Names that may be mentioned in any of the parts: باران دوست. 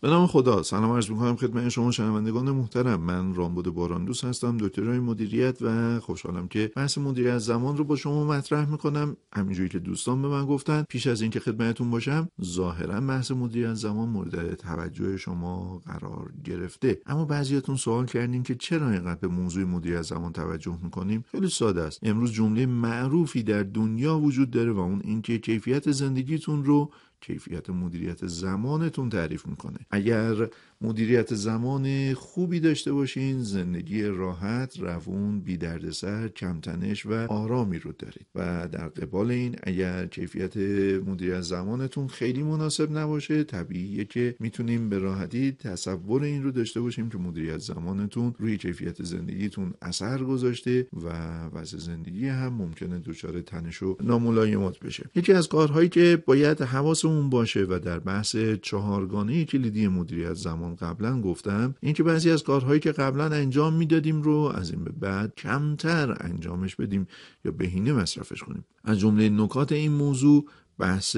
به نام خدا، سلام عرض می‌کنم خدمت شما شنوندگان محترم. من رامبد باران دوست هستم، دکترای مدیریت، و خوشحالم که بحث مدیریت زمان رو با شما مطرح می‌کنم. همینجوری که دوستان به من گفتن پیش از اینکه خدمتتون باشم، ظاهراً بحث مدیریت زمان مورد توجه شما قرار گرفته، اما بعضیاتون سوال کردین که چرا اینقدر به موضوع مدیریت زمان توجه می‌کنیم. خیلی ساده است. امروز جمله معروفی در دنیا وجود داره و اون اینکه کیفیت زندگیتون رو کیفیت مدیریت زمانتون تعریف میکنه. اگر مدیریت زمان خوبی داشته باشین، زندگی راحت، روون، بی دردسر، کم تنش و آرامی رو دارید. و در قبال این، اگر کیفیت مدیریت زمانتون خیلی مناسب نباشه، طبیعیه که میتونیم به راحتی تصور این رو داشته باشیم که مدیریت زمانتون روی کیفیت زندگیتون اثر گذاشته و وضع زندگی هم ممکنه دچار تنش و ناملایمات بشه. یکی از کارهایی که باید حواسمون باشه و در بحث چهارگانه کلیدی مدیریت زمان قبلا گفتم، این که بعضی از کارهایی که قبلا انجام میدادیم رو از این به بعد کمتر انجامش بدیم یا بهینه مصرفش کنیم. از جمله نکات این موضوع بحث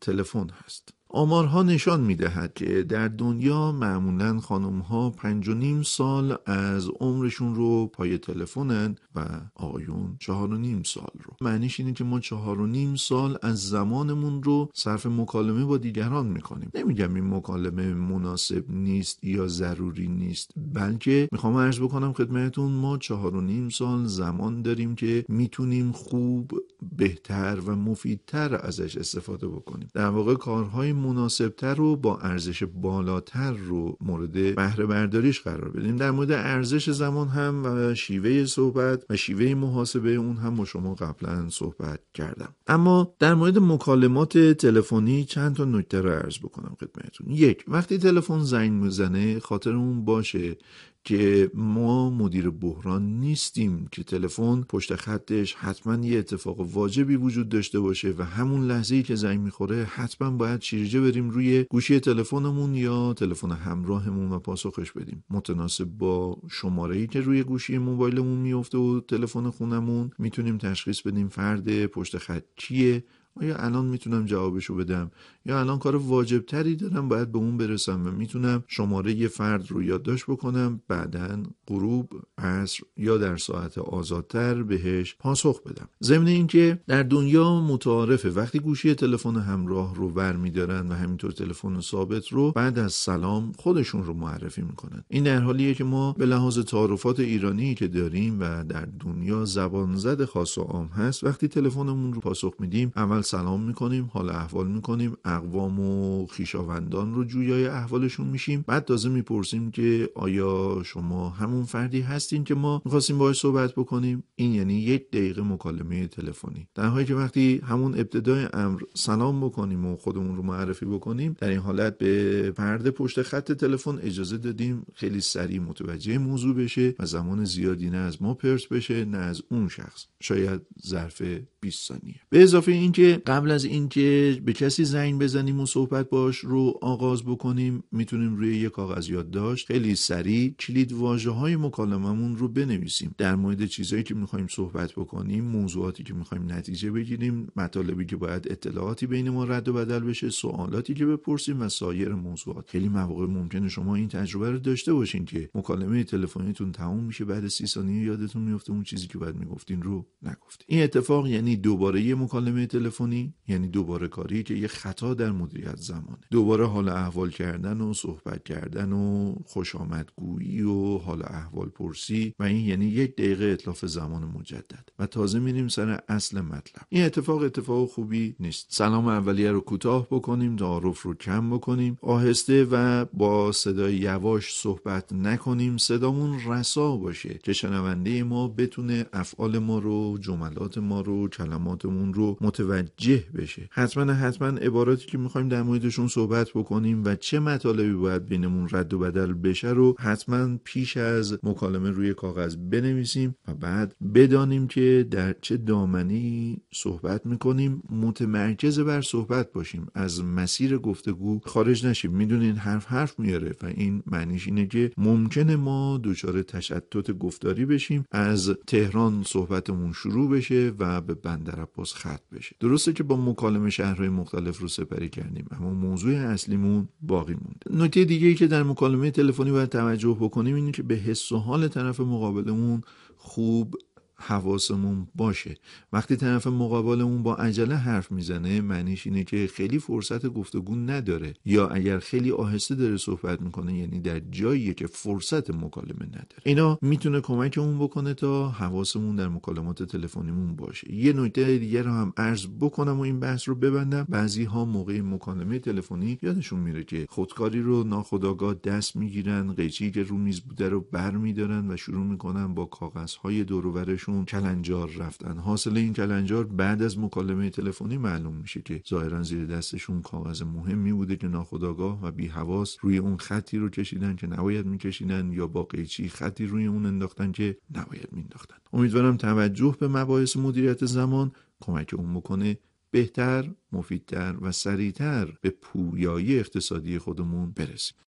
تلفن هست. آمارها نشان میدهد که در دنیا معمولاً خانم‌ها 5.5 سال از عمرشون رو پای تلفنن و آقایون 4.5 سال رو. معنیش اینه که ما 4.5 سال از زمانمون رو صرف مکالمه با دیگران میکنیم. نمیگم این مکالمه مناسب نیست یا ضروری نیست، بلکه میخوام عرض بکنم خدمتتون ما 4.5 سال زمان داریم که میتونیم خوب، بهتر و مفیدتر ازش استفاده بکنیم. در واقع کارهای مناسبتر رو با ارزش بالاتر رو مورد بهره برداریش قرار بدیم. در مورد ارزش زمان هم و شیوه صحبت و شیوه محاسبه اون هم با شما قبلا صحبت کردم. اما در مورد مکالمات تلفنی چند تا نکته رو عرض بکنم خدمتتون. یک، وقتی تلفن زنگ میزنه خاطرمون باشه که ما مدیر بحران نیستیم که تلفن پشت خطش حتما یه اتفاق واجبی وجود داشته باشه و همون لحظه‌ای که زنگ میخوره حتما باید شیرجه بریم روی گوشی تلفنمون یا تلفن همراهمون و پاسخش بدیم. متناسب با شماره‌ای که روی گوشی موبایلمون میفته و تلفن خونمون میتونیم تشخیص بدیم فرد پشت خط کیه، یا الان میتونم جوابشو بدم یا الان کار واجبتری دارم باید به اون برسم و میتونم شماره یه فرد رو یادداشت بکنم، بعداً غروب، عصر یا در ساعت آزادتر بهش پاسخ بدم. ضمن اینکه در دنیا متعارفه وقتی گوشی تلفن همراه رو برمیدارن و همینطور تلفن ثابت رو بعد از سلام خودشون رو معرفی میکنن. این در حالیه که ما به لحاظ تعارفات ایرانی که داریم و در دنیا زبان زد خاص و عام هست، وقتی تلفنمون رو پاسخ میدیم اول سلام میکنیم، حال احوال میکنیم، اقوام و خیشاوندان رو جویای احوالشون میشیم، بعد تازه میپرسیم که آیا شما همون فردی هستین که ما میخواستیم باهاش صحبت بکنیم. این یعنی 1 دقیقه مکالمه تلفنی، در حالی که وقتی همون ابتدای امر سلام بکنیم و خودمون رو معرفی بکنیم، در این حالت به فرد پشت خط تلفن اجازه دادیم خیلی سریع متوجه موضوع بشه و زمان زیادی نه از ما پرس بشه نه از اون شخص، شاید ظرف 20 ثانیه. به اضافه اینکه قبل از اینکه به کسی زنگ بزنیم و صحبت باش رو آغاز بکنیم، میتونیم روی یک کاغذ یادداشت خیلی سریع کلید واژه‌های مکالممون رو بنویسیم. در مورد چیزایی که می‌خوایم صحبت بکنیم، موضوعاتی که می‌خوایم نتیجه بگیریم، مطالبی که باید اطلاعاتی بین ما رد و بدل بشه، سوالاتی که بپرسیم و سایر موضوعات. خیلی مواقع ممکنه شما این تجربه رو داشته باشین که مکالمه تلفنیتون تموم میشه، بعد 30 ثانیه یادتون میفته اون چیزی که بعد میگفتین رو نگفتین. این اتفاق یعنی دوباره مکالمه تلفن، یعنی دوباره کاری که یه خطا در مدیریت زمانه. دوباره حال احوال کردن و صحبت کردن و خوش آمدگویی و حال احوال پرسی، و این یعنی 1 دقیقه اتلاف زمان مجدد و تازه میریم سر اصل مطلب. این اتفاق خوبی نیست. سلام اولیه رو کوتاه بکنیم، تعارف رو کم بکنیم، آهسته و با صدای یواش صحبت نکنیم، صدامون رسا باشه که شنونده ما بتونه افعال ما رو، جملات ما رو، کلماتمون رو متوجه جه بشه. حتما عباراتی که میخوایم در موردشون صحبت بکنیم و چه مطالبی باید بینمون رد و بدل بشه رو حتما پیش از مکالمه روی کاغذ بنویسیم و بعد بدانیم که در چه دامنه‌ای صحبت میکنیم. متمرکز بر صحبت باشیم، از مسیر گفتگو خارج نشیم. میدونین حرف میاره و این معنیش اینه که ممکنه ما دچار تشتت گفتاری بشیم، از تهران صحبتمون شروع بشه و به بندرعباس ختم بشه. درسته که با مکالمه شهرهای مختلف رو سپری کردیم، اما موضوع اصلیمون باقی مونده. نکته دیگه‌ای که در مکالمه تلفنی باید توجه بکنیم اینه که به حس و حال طرف مقابلمون خوب حواسمون باشه. وقتی طرف مقابلمون با عجله حرف میزنه، معنیش اینه که خیلی فرصت گفتگو نداره، یا اگر خیلی آهسته داره صحبت میکنه یعنی در جاییه که فرصت مکالمه نداره. اینا میتونه کمکمون بکنه تا حواسمون در مکالمات تلفنیمون باشه. یه نکته دیگه رو هم عرض بکنم و این بحث رو ببندم. بعضی‌ها موقع مکالمه تلفنی یادشون میره که خودکاری رو ناخودآگاه دست میگیرن، قیچی که رو میز بوده رو برمی‌دارن و شروع میکنن با کاغذهای دور و برش کلنجار رفتن. حاصل این کلنجار بعد از مکالمه تلفنی معلوم میشه که ظاهرا زیر دستشون کاغذ مهمی بوده که ناخودآگاه و بی حواس روی اون خطی رو کشیدن که نباید میکشیدن، یا با قیچی خطی روی اون انداختن که نباید میانداختن. امیدوارم توجه به مباحث مدیریت زمان کمک اون بکنه بهتر، مفیدتر و سریعتر به پویایی اقتصادی خودمون برسیم.